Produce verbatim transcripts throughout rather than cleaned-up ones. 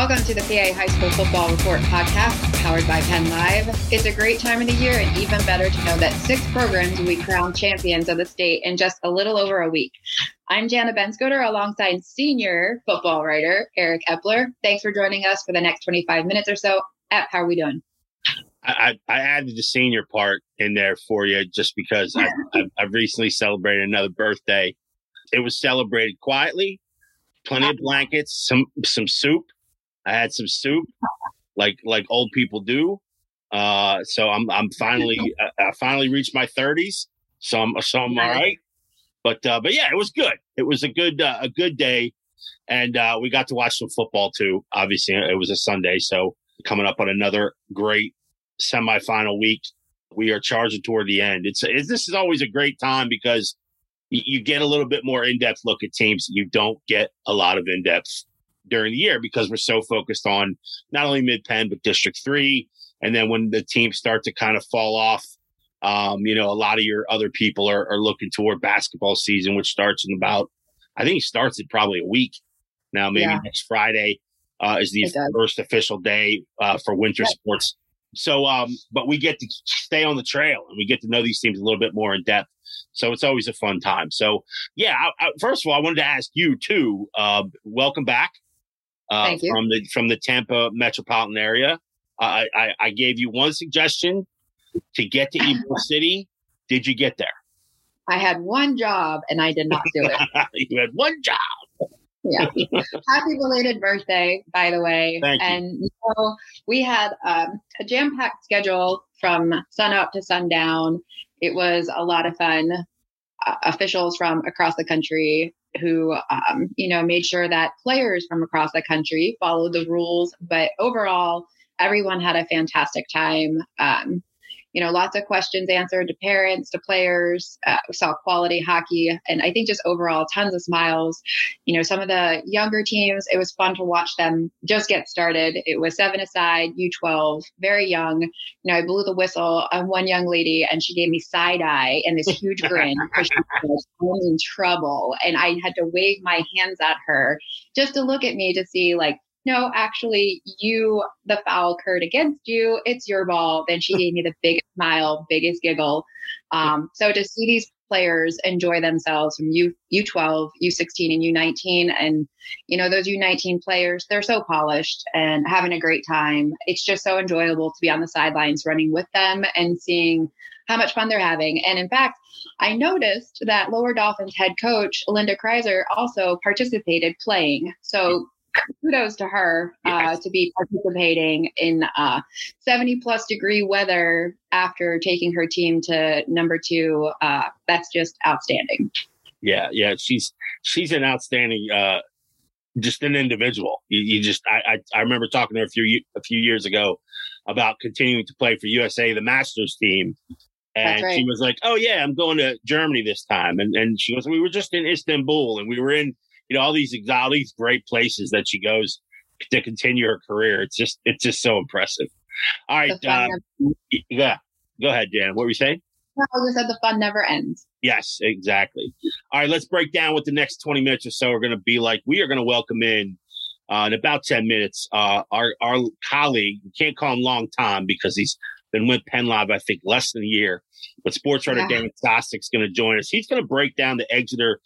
Welcome to the P A High School Football Report podcast, powered by PennLive. It's a great time of the year, and even better to know that six programs will be crowned champions of the state in just a little over a week. I'm Jana Benscoter, alongside senior football writer Eric Epler. Thanks for joining us for the next twenty-five minutes or so. Ep, how are we doing? I, I added the senior part in there for you just because yeah. I, I, I recently celebrated another birthday. It was celebrated quietly, plenty of blankets, some some soup. I had some soup, like like old people do. Uh, so I'm I'm finally I, I finally reached my thirties, so I'm so I'm all right. But uh, but yeah, it was good. It was a good uh, a good day, and uh, we got to watch some football too. Obviously, it was a Sunday, so coming up on another great semifinal week. We are charging toward the end. It's, it's this is always a great time because y- you get a little bit more in-depth look at teams. You don't get a lot of in-depth during the year because we're so focused on not only Mid-Penn, but District three. And then when the teams start to kind of fall off, um, you know, a lot of your other people are, are looking toward basketball season, which starts in about, I think it starts in probably a week now, maybe yeah. next Friday uh, is the first official day uh, for winter right. sports. So, um, but we get to stay on the trail and we get to know these teams a little bit more in depth. So it's always a fun time. So, yeah, I, I, first of all, I wanted to ask you, too. Uh, welcome back uh, Thank you. from the from the Tampa metropolitan area. Uh, I, I gave you one suggestion to get to Ybor City. Did you get there? I had one job and I did not do it. You had one job. Yeah. Happy belated birthday, by the way. Thank you. And so we had um, a jam-packed schedule from sunup to sundown. It was a lot of fun. Uh, officials from across the country who, um, you know, made sure that players from across the country followed the rules. But overall, everyone had a fantastic time. Um, you know, lots of questions answered to parents, to players. Uh, we saw quality hockey, and I think just overall tons of smiles. You know, some of the younger teams, it was fun to watch them just get started. It was seven-a-side, U twelve, very young. You know, I blew the whistle on one young lady, and she gave me side eye and this huge grin because she was in trouble, and I had to wave my hands at her just to look at me to see, like, no, actually, you, the foul occurred against you. It's your ball. Then she gave me the biggest smile, biggest giggle. Um, so to see these players enjoy themselves from U, U twelve, U sixteen, and U nineteen. And, you know, those U nineteen players, they're so polished and having a great time. It's just so enjoyable to be on the sidelines running with them and seeing how much fun they're having. And in fact, I noticed that Lower Dolphins head coach Linda Kreiser also participated playing. So kudos to her uh, yes. to be participating in uh, seventy plus degree weather after taking her team to number two. Uh, that's just outstanding. Yeah. Yeah. She's, she's an outstanding, uh, just an individual. You, you just, I, I, I remember talking to her a few, a few years ago about continuing to play for U S A, the Masters team. And right. she was like, oh yeah, I'm going to Germany this time. And, and she goes, we were just in Istanbul and we were in, you know, all these exotic, great places that she goes to continue her career. It's just, it's just so impressive. All right, uh, yeah, go ahead, Dan. What were you saying? I just said the fun never ends. Yes, exactly. All right, let's break down what the next twenty minutes or so are going to be like. We are going to welcome in uh, in about ten minutes uh, our our colleague. We can't call him long time because he's been with PennLive, I think, less than a year. But sports writer yeah. Dan Sostek is going to join us. He's going to break down the Exeter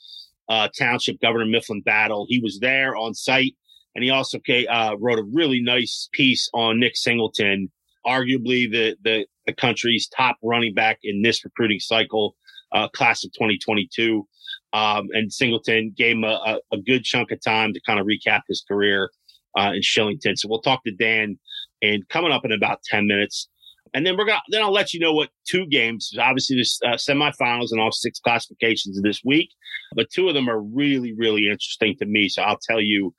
Uh, Township Governor Mifflin battle. He was there on site, and he also uh, wrote a really nice piece on Nick Singleton, arguably the the, the country's top running back in this recruiting cycle, uh, class of twenty twenty-two. Um, and Singleton gave him a, a, a good chunk of time to kind of recap his career uh, in Shillington. So we'll talk to Dan and coming up in about ten minutes, and then we're gonna then I'll let you know what two games. Obviously, there's uh, semifinals and all six classifications of this week. But two of them are really, really interesting to me. So I'll tell you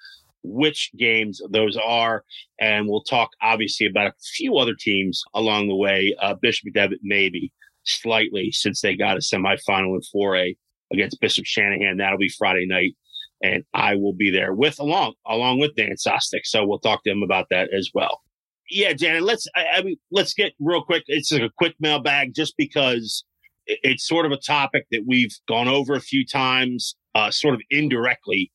which games those are. And we'll talk, obviously, about a few other teams along the way. Uh, Bishop Devitt, maybe slightly, since they got a semifinal in four A against Bishop Shanahan. That'll be Friday night. And I will be there with along along with Dan Sostek. So we'll talk to him about that as well. Yeah, Janet, let's I, I mean, let's get real quick. It's like a quick mailbag just because it's sort of a topic that we've gone over a few times, uh, sort of indirectly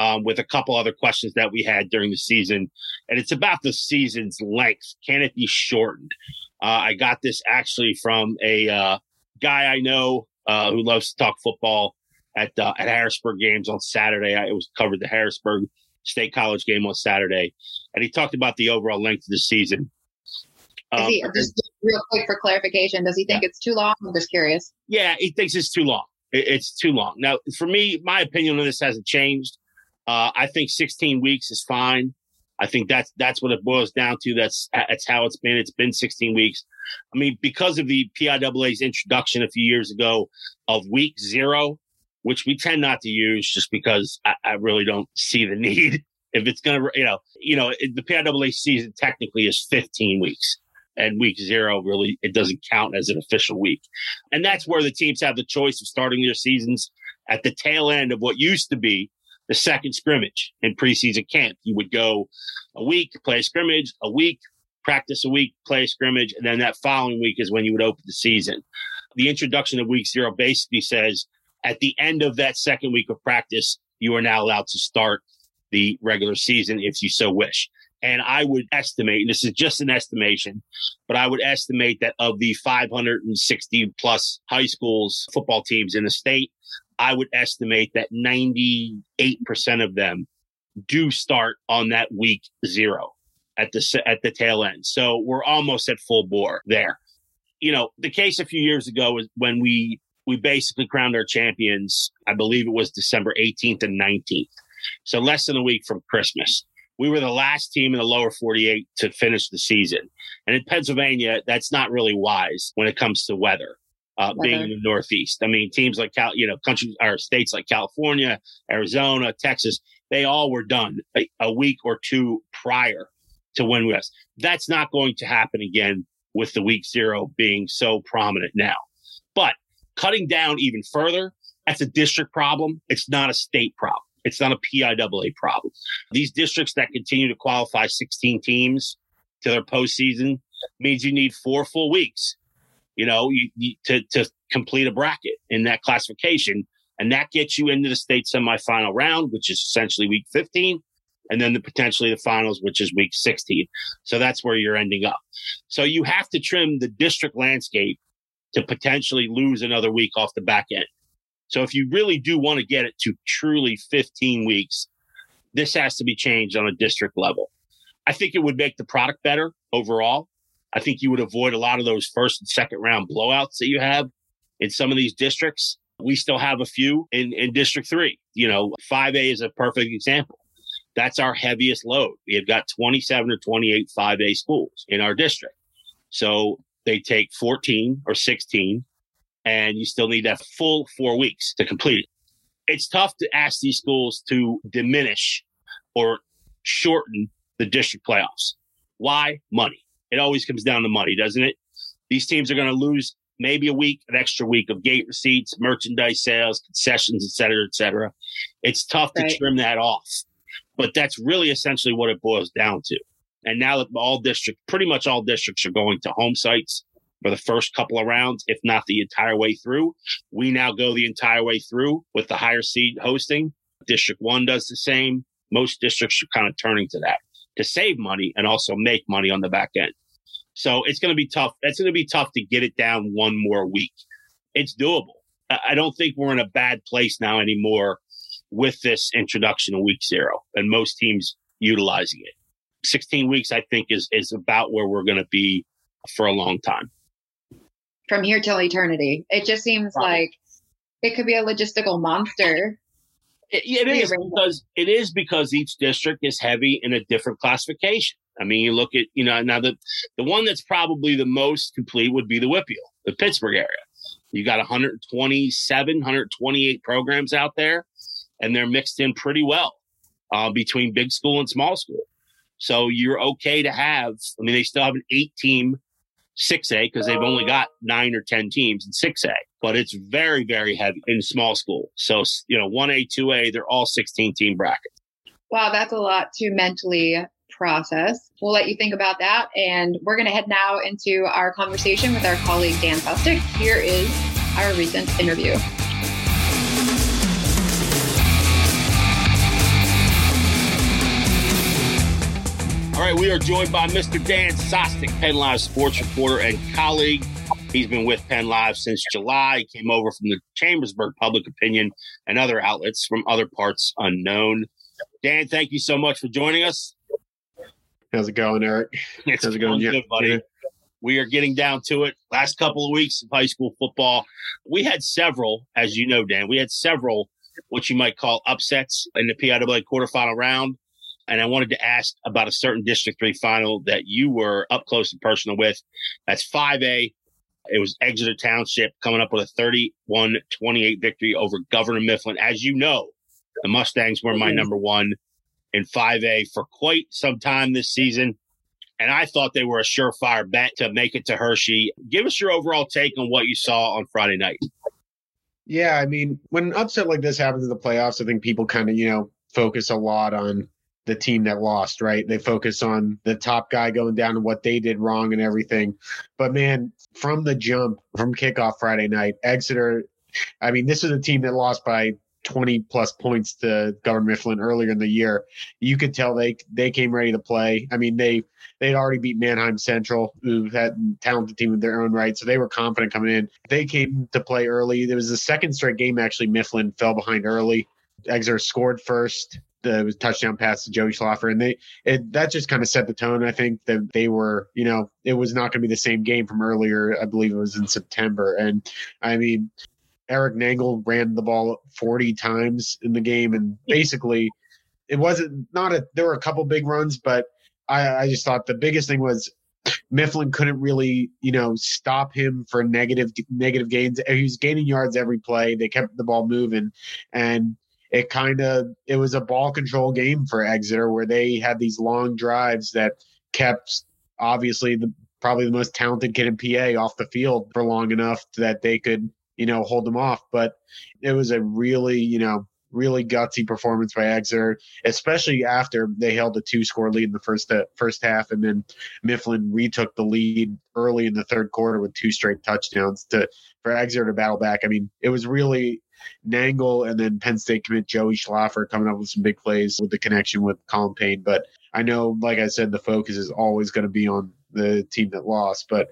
um, with a couple other questions that we had during the season. And it's about the season's length. Can it be shortened? Uh, I got this actually from a uh, guy I know uh, who loves to talk football at uh, at Harrisburg games on Saturday. I, it was covered the Harrisburg State College game on Saturday. And he talked about the overall length of the season. Um, he, just real quick for clarification, does he think yeah. it's too long? I'm just curious. Yeah, he thinks it's too long. It, it's too long. Now, for me, my opinion on this hasn't changed. Uh, I think sixteen weeks is fine. I think that's that's what it boils down to. That's that's how it's been. It's been sixteen weeks. I mean, because of the P I A A's introduction a few years ago of week zero, which we tend not to use just because I, I really don't see the need. If it's going to, you know, you know, it, the P I A A season technically is fifteen weeks. And week zero, really, it doesn't count as an official week. And that's where the teams have the choice of starting their seasons at the tail end of what used to be the second scrimmage in preseason camp. You would go a week, play a scrimmage, a week, practice a week, play a scrimmage. And then that following week is when you would open the season. The introduction of week zero basically says at the end of that second week of practice, you are now allowed to start the regular season if you so wish. And I would estimate, and this is just an estimation, but I would estimate that of the five hundred sixty plus high schools, football teams in the state, I would estimate that ninety-eight percent of them do start on that week zero at the, at the tail end. So we're almost at full bore there. You know, the case a few years ago was when we, we basically crowned our champions. I believe it was December eighteenth and nineteenth. So less than a week from Christmas. We were the last team in the lower forty-eight to finish the season. And in Pennsylvania, that's not really wise when it comes to weather, uh, weather. being in the Northeast. I mean, teams like, Cal, you know, countries or states like California, Arizona, Texas, they all were done a, a week or two prior to when we rest. That's not going to happen again with the week zero being so prominent now. But cutting down even further, that's a district problem. It's not a state problem. It's not a P I A A problem. These districts that continue to qualify sixteen teams to their postseason means you need four full weeks, you know, you, you, to, to complete a bracket in that classification. And that gets you into the state semifinal round, which is essentially week fifteen, and then the potentially the finals, which is week sixteen. So that's where you're ending up. So you have to trim the district landscape to potentially lose another week off the back end. So if you really do want to get it to truly fifteen weeks, this has to be changed on a district level. I think it would make the product better overall. I think you would avoid a lot of those first and second round blowouts that you have in some of these districts. We still have a few in, in District three. You know, five A is a perfect example. That's our heaviest load. We have got twenty-seven or twenty-eight five A schools in our district. So they take fourteen or sixteen. And you still need that full four weeks to complete it. It's tough to ask these schools to diminish or shorten the district playoffs. Why? Money. It always comes down to money, doesn't it? These teams are going to lose maybe a week, an extra week of gate receipts, merchandise sales, concessions, et cetera, et cetera. It's tough right. to trim that off. But that's really essentially what it boils down to. And now that all districts, pretty much all districts are going to home sites for the first couple of rounds, if not the entire way through. We now go the entire way through with the higher seed hosting. District one does the same. Most districts are kind of turning to that to save money and also make money on the back end. So it's going to be tough. It's going to be tough to get it down one more week. It's doable. I don't think we're in a bad place now anymore with this introduction of week zero and most teams utilizing it. sixteen weeks, I think, is is about where we're going to be for a long time. From here till eternity. It just seems right. like it could be a logistical monster. It, it is because it is because each district is heavy in a different classification. I mean, you look at, you know, now the, the one that's probably the most complete would be the W P I A L, the Pittsburgh area. You got one hundred twenty-seven, one hundred twenty-eight programs out there, and they're mixed in pretty well uh, between big school and small school. So you're okay to have, I mean, they still have an eight-team six A because they've only got nine or ten teams in six A, but it's very, very heavy in small school. So, you know, one A, two A, they're all sixteen team brackets. Wow, that's a lot to mentally process. We'll let you think about that. And we're going to head now into our conversation with our colleague, Dan Sostek. Here is our recent interview. All right, we are joined by Mister Dan Sostek, PennLive sports reporter and colleague. He's been with PennLive since July. He came over from the Chambersburg Public Opinion and other outlets from other parts unknown. Dan, thank you so much for joining us. How's it going, Eric? It's How's it going, good, buddy? Yeah. We are getting down to it. Last couple of weeks of high school football, we had several, as you know, Dan, we had several what you might call upsets in the P I A A quarterfinal round. And I wanted to ask about a certain District three final that you were up close and personal with. That's five A. It was Exeter Township coming up with a thirty-one twenty-eight victory over Governor Mifflin. As you know, the Mustangs were my number one in five A for quite some time this season. And I thought they were a surefire bet to make it to Hershey. Give us your overall take on what you saw on Friday night. Yeah, I mean, when an upset like this happens in the playoffs, I think people kind of, you know, focus a lot on the team that lost, right? They focus on the top guy going down and what they did wrong and everything. But man, from the jump, from kickoff Friday night, Exeter, I mean, this was a team that lost by twenty plus points to Governor Mifflin earlier in the year. You could tell they they came ready to play. I mean, they they'd already beat Mannheim Central, who had a talented team in their own right, so they were confident coming in. They came to play early. There was the second straight game, actually, Mifflin fell behind early. Exeter scored first. The was touchdown pass to Joey Schlaffer, and they it, that just kind of set the tone. I think that they were, you know, it was not going to be the same game from earlier. I believe it was in September, and I mean, Eric Nangle ran the ball forty times in the game, and basically, it wasn't not a. There were a couple big runs, but I, I just thought the biggest thing was Mifflin couldn't really, you know, stop him for negative negative gains. He was gaining yards every play. They kept the ball moving, and it kind of it was a ball control game for Exeter, where they had these long drives that kept obviously the probably the most talented kid in P A off the field for long enough that they could, you know, hold them off. But it was a really, you know, really gutsy performance by Exeter, especially after they held a two score lead in the first uh, first half. And then Mifflin retook the lead early in the third quarter with two straight touchdowns to for Exeter to battle back. I mean, it was really Nangle and then Penn State commit Joey Schlaffer coming up with some big plays with the connection with Colin Payne. But I know, like I said, the focus is always going to be on the team that lost. But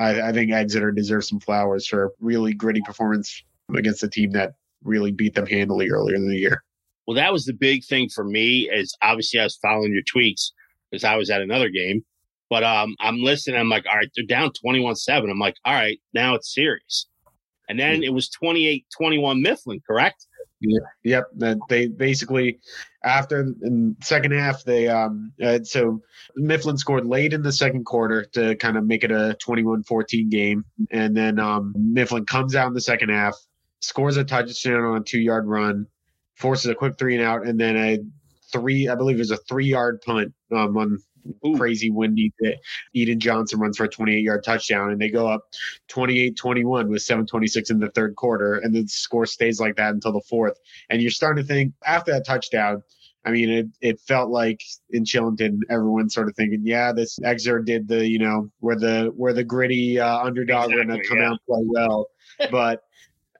I, I think Exeter deserves some flowers for a really gritty performance against a team that really beat them handily earlier in the year. Well, that was the big thing for me, is obviously I was following your tweets because I was at another game. But um, I'm listening. I'm like, all right, they're down twenty-one seven. I'm like, all right, now it's serious. And then it was twenty-eight twenty-one Mifflin, correct? Yeah. Yep. They basically, after in the second half, they um uh, so Mifflin scored late in the second quarter to kind of make it a twenty-one fourteen game. And then um, Mifflin comes out in the second half, scores a touchdown on a two-yard run, forces a quick three and out, and then a three, I believe it was a three-yard punt um, on Ooh. Crazy windy that Aiden Johnson runs for a twenty-eight yard touchdown, and they go up twenty-eight twenty-one with seven twenty-six in the third quarter, and the score stays like that until the fourth. And you're starting to think after that touchdown, I mean, it, it felt like in Shillington, everyone's sort of thinking, yeah, this Exeter did the, you know, where the where the gritty uh, underdog exactly, were going to come yeah. out and play well. But,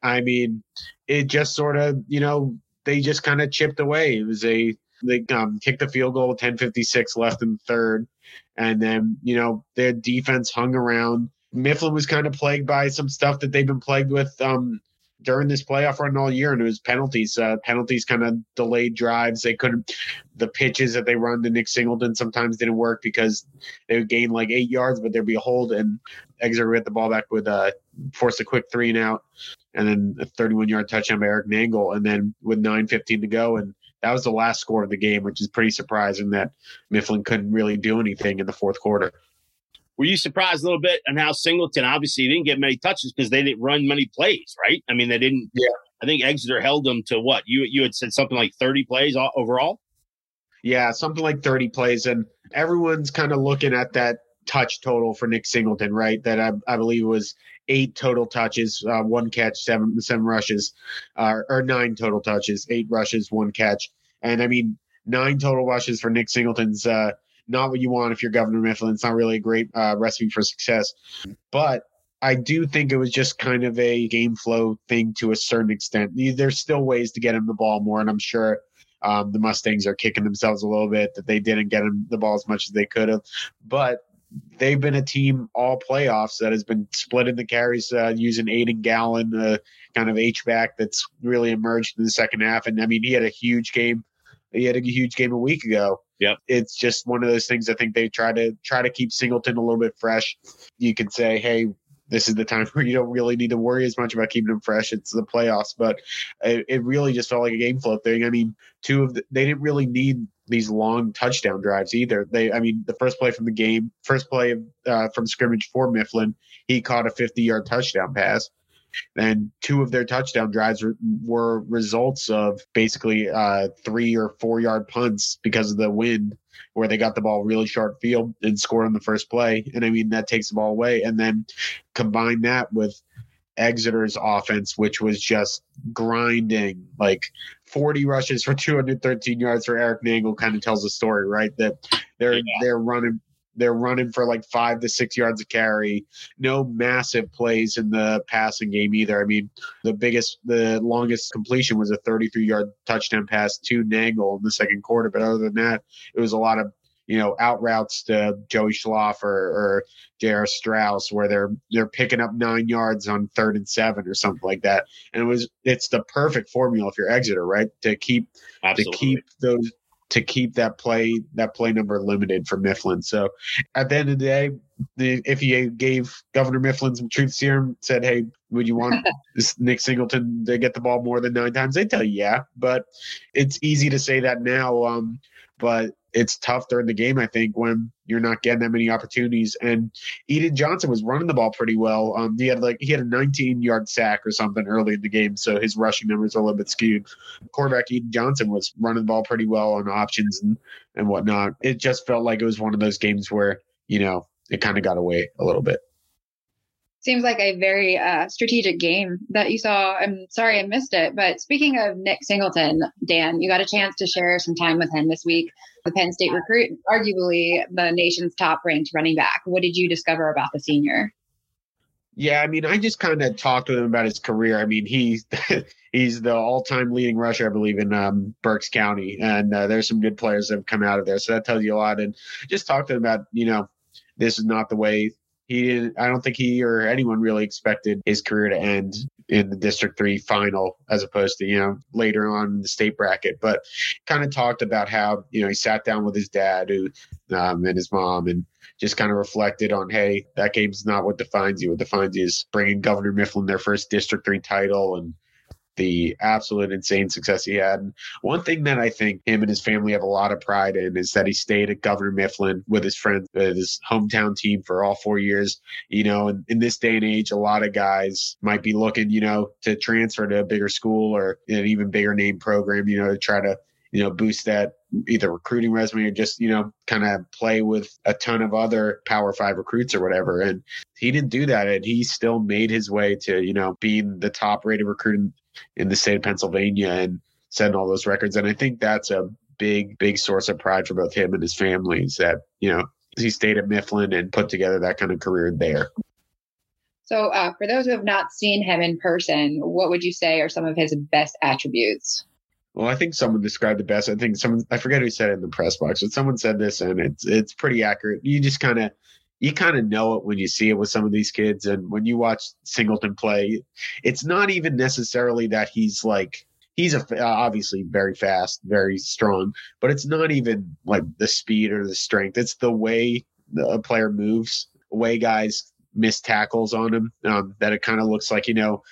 I mean, it just sort of, you know, they just kind of chipped away. It was a They um, kicked the field goal, ten fifty-six left in the third. And then, you know, their defense hung around. Mifflin was kind of plagued by some stuff that they've been plagued with um, during this playoff run all year, and it was penalties. Uh, penalties kind of delayed drives. They couldn't – the pitches that they run to Nick Singleton sometimes didn't work because they would gain like eight yards, but there'd be a hold, and Exeter would get the ball back with uh, – forced a quick three and out, and then a thirty-one yard touchdown by Eric Nangle, and then with nine fifteen to go, and – that was the last score of the game, which is pretty surprising that Mifflin couldn't really do anything in the fourth quarter. Were you surprised a little bit on how Singleton obviously didn't get many touches because they didn't run many plays, right? I mean, they didn't. Yeah. I think Exeter held them to what you you had said, something like thirty plays overall. Yeah, something like thirty plays, and everyone's kind of looking at that touch total for Nick Singleton, right? That I, I believe was eight total touches, uh, one catch, seven seven rushes, uh, or nine total touches, eight rushes, one catch. And I mean, nine total rushes for Nick Singleton's uh, not what you want if you're Governor Mifflin. It's not really a great uh, recipe for success. But I do think it was just kind of a game flow thing to a certain extent. There's still ways to get him the ball more, and I'm sure Um, the Mustangs are kicking themselves a little bit that they didn't get the ball as much as they could have, but they've been a team all playoffs that has been splitting the carries, uh, using Aiden Gallen, uh, kind of H-back that's really emerged in the second half. And I mean, he had a huge game. He had a huge game a week ago. Yep. It's just one of those things. I think they try to try to keep Singleton a little bit fresh. You can say, hey, this is the time where you don't really need to worry as much about keeping them fresh. It's the playoffs, but it, it really just felt like a game flip thing. I mean, two of the, they didn't really need these long touchdown drives either. They, I mean, the first play from the game, first play uh, from scrimmage for Mifflin, he caught a fifty-yard touchdown pass. And two of their touchdown drives were, were results of basically uh, three or four-yard punts because of the wind, where they got the ball really sharp field and scored on the first play. And, I mean, that takes the ball away. And then combine that with Exeter's offense, which was just grinding, like forty rushes for two hundred thirteen yards for Eric Nangle kind of tells the story, right? That they're yeah. they're running – They're running for like five to six yards a carry. No massive plays in the passing game either. I mean, the biggest, the longest completion was a thirty-three-yard touchdown pass to Nangle in the second quarter. But other than that, it was a lot of, you know, out routes to Joey Schlaffer or J R Strauss, where they're they're picking up nine yards on third and seven or something like that. And it was it's the perfect formula if you're Exeter, right? To keep Absolutely. to keep those. to keep that play, that play number limited for Mifflin. So at the end of the day, the, if you gave Governor Mifflin some truth serum, said, hey, would you want this Nick Singleton to get the ball more than nine times? They'd tell you, yeah, but it's easy to say that now. Um, but it's tough during the game, I think, when you're not getting that many opportunities. And Eden Johnson was running the ball pretty well. Um, he had like he had a nineteen-yard sack or something early in the game, so his rushing numbers are a little bit skewed. Quarterback Eden Johnson was running the ball pretty well on options and, and whatnot. It just felt like it was one of those games where, you know, it kind of got away a little bit. Seems like a very uh, strategic game that you saw. I'm sorry I missed it, but speaking of Nick Singleton, Dan, you got a chance to share some time with him this week. The Penn State recruit, arguably the nation's top-ranked running back. What did you discover about the senior? Yeah, I mean, I just kind of talked with him about his career. I mean, he, he's the all-time leading rusher, I believe, in um, Berks County, and uh, there's some good players that have come out of there, so that tells you a lot. And just talked to him about, you know, this is not the way – He didn't, I don't think he or anyone really expected his career to end in the District three final as opposed to, you know, later on in the state bracket. But kind of talked about how, you know, he sat down with his dad who um, and his mom and just kind of reflected on, hey, that game's not what defines you. What defines you is bringing Governor Mifflin their first District three title and the absolute insane success he had. And one thing that I think him and his family have a lot of pride in is that he stayed at Governor Mifflin with his friends, with his hometown team for all four years. You know, in, in this day and age, a lot of guys might be looking, you know, to transfer to a bigger school or an even bigger name program, you know, to try to, you know, boost that either recruiting resume or just, you know, kind of play with a ton of other Power Five recruits or whatever. And he didn't do that. And he still made his way to, you know, being the top rated recruiting in the state of Pennsylvania and setting all those records. And I think that's a big, big source of pride for both him and his family is that, you know, he stayed at Mifflin and put together that kind of career there. So uh, for those who have not seen him in person, what would you say are some of his best attributes? Well, I think someone described it best. I think someone, I forget who said it in the press box, but someone said this and it's, it's pretty accurate. You just kind of, you kind of know it when you see it with some of these kids. And when you watch Singleton play, it's not even necessarily that he's like, he's a, obviously very fast, very strong, but it's not even like the speed or the strength. It's the way the player moves, the way guys miss tackles on him, um, that it kind of looks like, you know,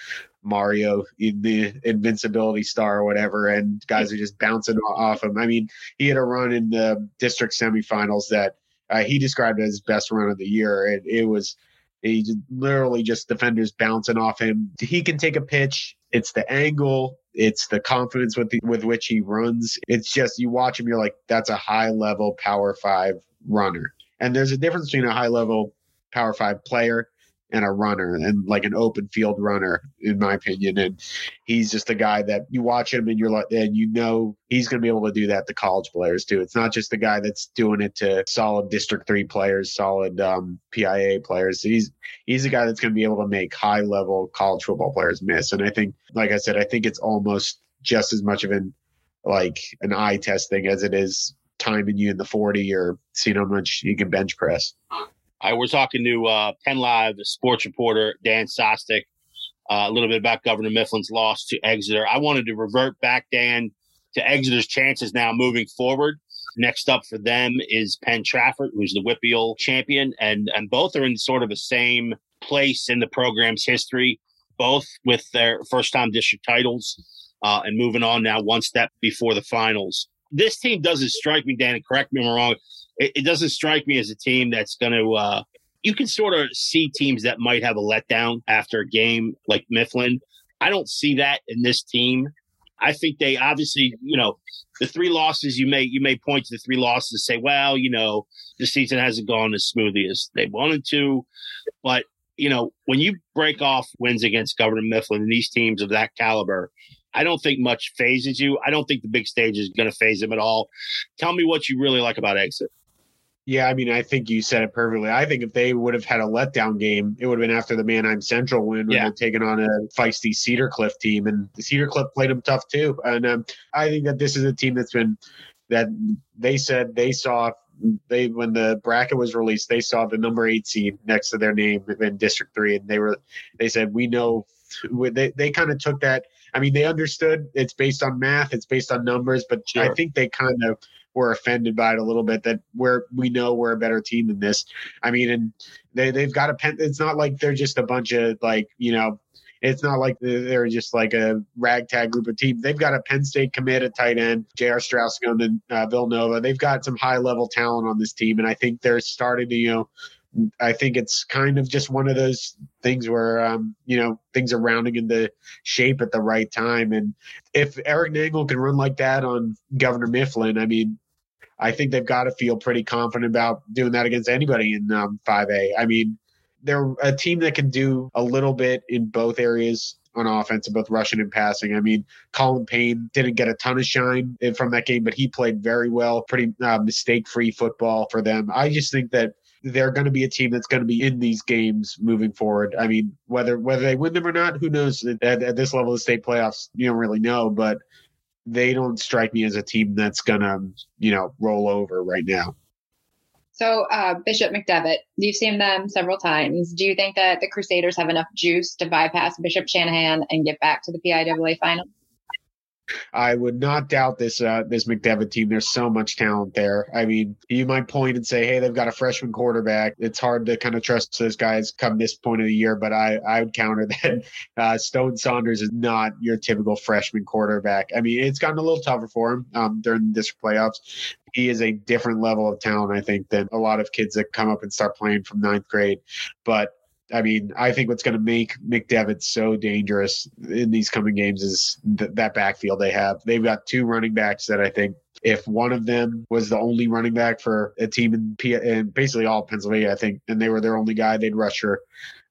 Mario, the invincibility star or whatever, and guys are just bouncing off him. I mean, he had a run in the district semifinals that, Uh, he described it as best run of the year. It, it was he just, literally just defenders bouncing off him. He can take a pitch. It's the angle. It's the confidence with the, with which he runs. It's just you watch him, you're like, that's a high-level Power five runner. And there's a difference between a high-level Power five player and a runner and like an open field runner, in my opinion. And he's just a guy that you watch him and you're like, and you know, he's going to be able to do that to college players too. It's not just the guy that's doing it to solid District three players, solid um, P I A A players. He's, he's a guy that's going to be able to make high level college football players miss. And I think, like I said, I think it's almost just as much of an like an eye test thing as it is timing you in the forty or seeing how much you can bench press. All right, we're talking to uh, PennLive sports reporter Dan Sostek uh, a little bit about Governor Mifflin's loss to Exeter. I wanted to revert back, Dan, to Exeter's chances now moving forward. Next up for them is Penn Trafford, who's the W P I A L champion, and and both are in sort of the same place in the program's history, both with their first-time district titles uh, and moving on now one step before the finals. This team doesn't strike me, Dan, and correct me if I'm wrong, it, it doesn't strike me as a team that's going to uh, – you can sort of see teams that might have a letdown after a game like Mifflin. I don't see that in this team. I think they obviously, you know, the three losses you may you may point to the three losses and say, well, you know, the season hasn't gone as smoothly as they wanted to. But, you know, when you break off wins against Governor Mifflin and these teams of that caliber, I don't think much phases you. I don't think the big stage is going to phase them at all. Tell me what you really like about Exeter. Yeah, I mean, I think you said it perfectly. I think if they would have had a letdown game, it would have been after the Mannheim Central win when yeah. they're taking on a feisty Cedar Cliff team. And the Cedar Cliff played them tough, too. And um, I think that this is a team that's been – that they said they saw they – when the bracket was released, they saw the number eight seed next to their name in District three. And they were – they said, we know – they, they kind of took that – I mean, they understood it's based on math, it's based on numbers, but sure. I think they kind of – we're offended by it a little bit that we're we know we're a better team than this. I mean, and they they've got a pen. It's not like they're just a bunch of like you know, it's not like they're just like a ragtag group of teams. They've got a Penn State commit, a tight end, J R. Strauss going to uh, Villanova. They've got some high level talent on this team, and I think they're starting to you know. I think it's kind of just one of those things where, um, you know, things are rounding into shape at the right time. And if Eric Nangle can run like that on Governor Mifflin, I mean, I think they've got to feel pretty confident about doing that against anybody in um, five A. I mean, they're a team that can do a little bit in both areas on offense, both rushing and passing. I mean, Colin Payne didn't get a ton of shine from that game, but he played very well, pretty uh, mistake-free football for them. I just think that they're going to be a team that's going to be in these games moving forward. I mean, whether whether they win them or not, who knows? At, at this level of the state playoffs, you don't really know, but they don't strike me as a team that's going to, you know, roll over right now. So uh, Bishop McDevitt, you've seen them several times. Do you think that the Crusaders have enough juice to bypass Bishop Shanahan and get back to the P I A A final? I would not doubt this uh, this McDevitt team. There's so much talent there. I mean, you might point and say, hey, they've got a freshman quarterback. It's hard to kind of trust those guys come this point of the year, but I, I would counter that uh, Stone Saunders is not your typical freshman quarterback. I mean, it's gotten a little tougher for him um, during the district playoffs. He is a different level of talent, I think, than a lot of kids that come up and start playing from ninth grade. But I mean, I think what's going to make McDevitt so dangerous in these coming games is th- that backfield they have. They've got two running backs that I think if one of them was the only running back for a team in, P- in basically all of Pennsylvania, I think, and they were their only guy, they'd rush her,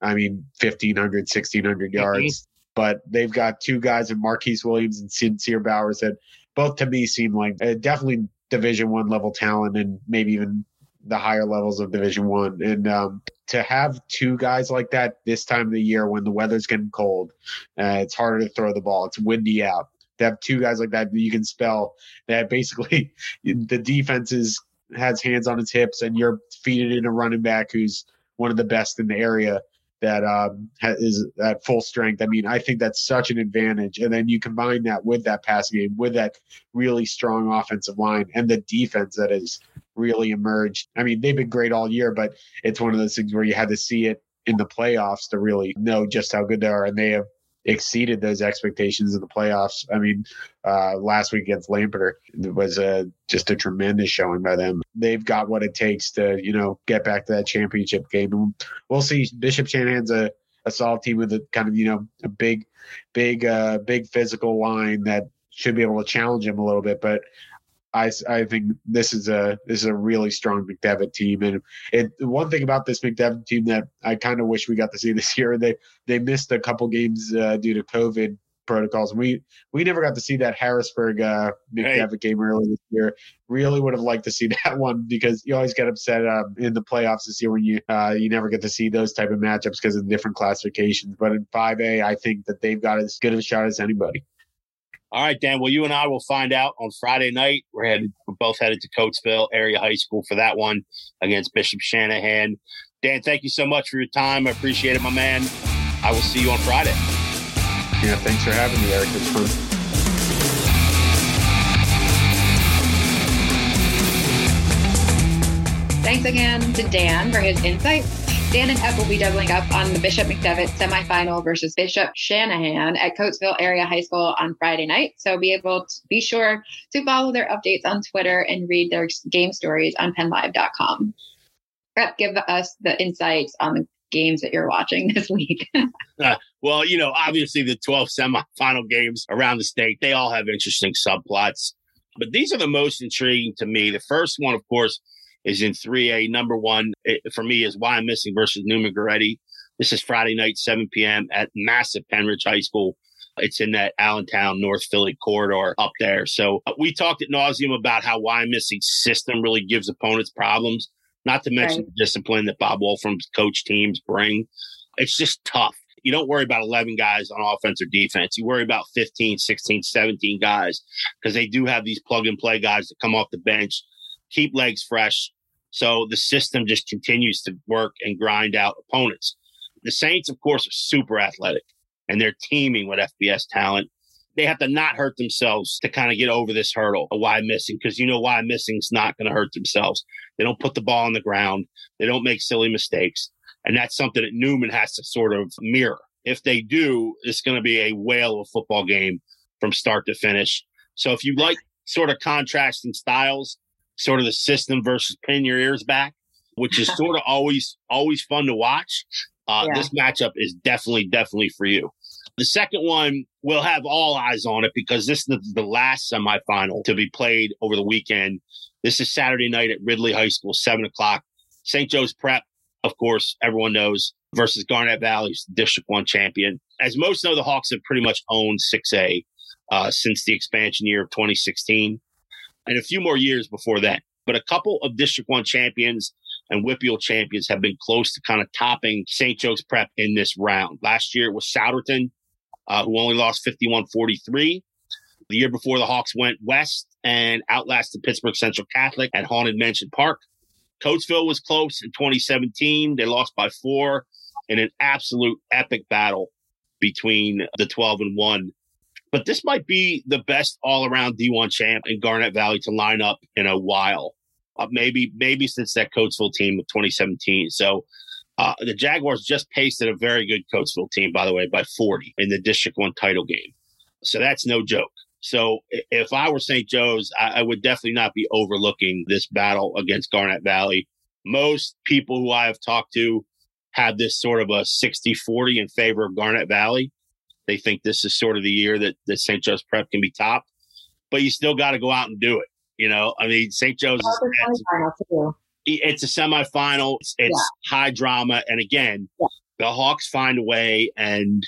I mean, fifteen hundred, sixteen hundred yards. Mm-hmm. But they've got two guys in Marquise Williams and Sincere Bowers that both to me seem like uh, definitely Division One level talent and maybe even the higher levels of Division One. And um, to have two guys like that this time of the year when the weather's getting cold, uh, it's harder to throw the ball. It's windy out. To have two guys like that, you can spell that basically the defense is, has hands on its hips and you're feeding in a running back who's one of the best in the area that um, is at full strength. I mean, I think that's such an advantage. And then you combine that with that passing game, with that really strong offensive line and the defense that is really emerged. I mean, they've been great all year, but it's one of those things where you had to see it in the playoffs to really know just how good they are. And they have exceeded those expectations in the playoffs. I mean, uh, last week against Lampeter, it was a, just a tremendous showing by them. They've got what it takes to, you know, get back to that championship game. And we'll see. Bishop Shanahan's a, a solid team with a kind of, you know, a big, big, uh, big physical line that should be able to challenge him a little bit. But I, I think this is a this is a really strong McDevitt team, and it, one thing about this McDevitt team that I kind of wish we got to see this year, they they missed a couple games uh, due to COVID protocols, and we we never got to see that Harrisburg uh, McDevitt hey. game earlier this year. Really would have liked to see that one because you always get upset uh, in the playoffs this year when you uh, you never get to see those type of matchups because of the different classifications. But in five A, I think that they've got as good a shot as anybody. All right, Dan. Well, you and I will find out on Friday night. We're headed, we're both headed to Coatesville Area High School for that one against Bishop Shanahan. Dan, thank you so much for your time. I appreciate it, my man. I will see you on Friday. Yeah, thanks for having me, Eric. It's fun. Thanks again to Dan for his insights. Dan and Ep will be doubling up on the Bishop McDevitt semifinal versus Bishop Shanahan at Coatesville Area High School on Friday night. So be able to be sure to follow their updates on Twitter and read their game stories on Penn Live dot com. Ep, give us the insights on the games that you're watching this week. uh, well, you know, obviously the twelve semifinal games around the state, they all have interesting subplots, but these are the most intriguing to me. The first one, of course, is in three A. Number one, it, for me, is Wyomissing versus Newman Goretti. This is Friday night, seven p.m. at massive Penridge High School. It's in that Allentown, North Philly corridor up there. So uh, we talked ad nauseum about how Wyomissing's system really gives opponents problems, not to mention right. the discipline that Bob Wolfram's coach teams bring. It's just tough. You don't worry about eleven guys on offense or defense. You worry about fifteen, sixteen, seventeen guys because they do have these plug-and-play guys that come off the bench, keep legs fresh. So the system just continues to work and grind out opponents. The Saints, of course, are super athletic, and they're teeming with F B S talent. They have to not hurt themselves to kind of get over this hurdle of Wyomissing, because you know Wyomissing's not going to hurt themselves. They don't put the ball on the ground. They don't make silly mistakes. And that's something that Newman has to sort of mirror. If they do, it's going to be a whale of a football game from start to finish. So if you like sort of contrasting styles, sort of the system versus pin your ears back, which is sort of always, always fun to watch. Uh, yeah. This matchup is definitely, definitely for you. The second one, we'll have all eyes on it because this is the last semifinal to be played over the weekend. This is Saturday night at Ridley High School, seven o'clock. Saint Joe's Prep, of course, everyone knows, versus Garnet Valley, District one champion. As most know, the Hawks have pretty much owned six A uh, since the expansion year of twenty sixteen. And a few more years before that. But a couple of District one champions and W P I A L champions have been close to kind of topping Saint Joe's Prep in this round. Last year it was Souderton, uh, who only lost fifty-one forty-three. The year before, the Hawks went west and outlasted Pittsburgh Central Catholic at Haunted Mansion Park. Coatesville was close in twenty seventeen. They lost by four in an absolute epic battle between the twelve and one. But this might be the best all-around D one champ in Garnet Valley to line up in a while, uh, maybe maybe since that Coatesville team of twenty seventeen. So uh, the Jaguars just pasted a very good Coatesville team, by the way, by forty in the District one title game. So that's no joke. So if I were Saint Joe's, I, I would definitely not be overlooking this battle against Garnet Valley. Most people who I have talked to have this sort of a sixty forty in favor of Garnet Valley. They think this is sort of the year that, that Saint Joe's Prep can be topped, but you still got to go out and do it. You know, I mean, Saint Joe's is it's a semifinal. It's, it's yeah. high drama. And again, yeah. the Hawks find a way, and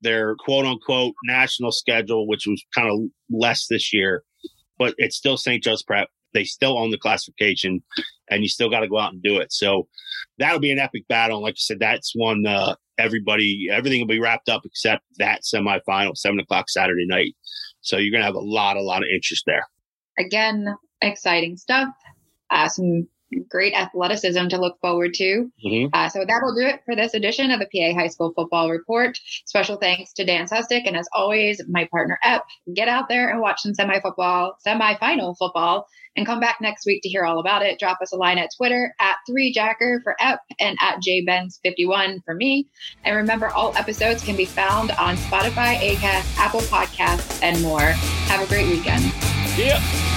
their quote unquote national schedule, which was kind of less this year, but it's still Saint Joe's Prep. They still own the classification, and you still got to go out and do it. So that'll be an epic battle. And like I said, that's one uh, everybody, everything will be wrapped up except that semifinal, seven o'clock Saturday night. So you're going to have a lot, a lot of interest there. Again, exciting stuff. Uh, some great athleticism to look forward to. Mm-hmm. Uh, so that'll do it for this edition of the P A High School Football Report. Special thanks to Dan Sostek. And as always, my partner, Ep. Get out there and watch some semi-football, semi-final football, and come back next week to hear all about it. Drop us a line at Twitter, at three jacker for Ep, and at j benz fifty-one for me. And remember, all episodes can be found on Spotify, Acast, Apple Podcasts, and more. Have a great weekend. Yep.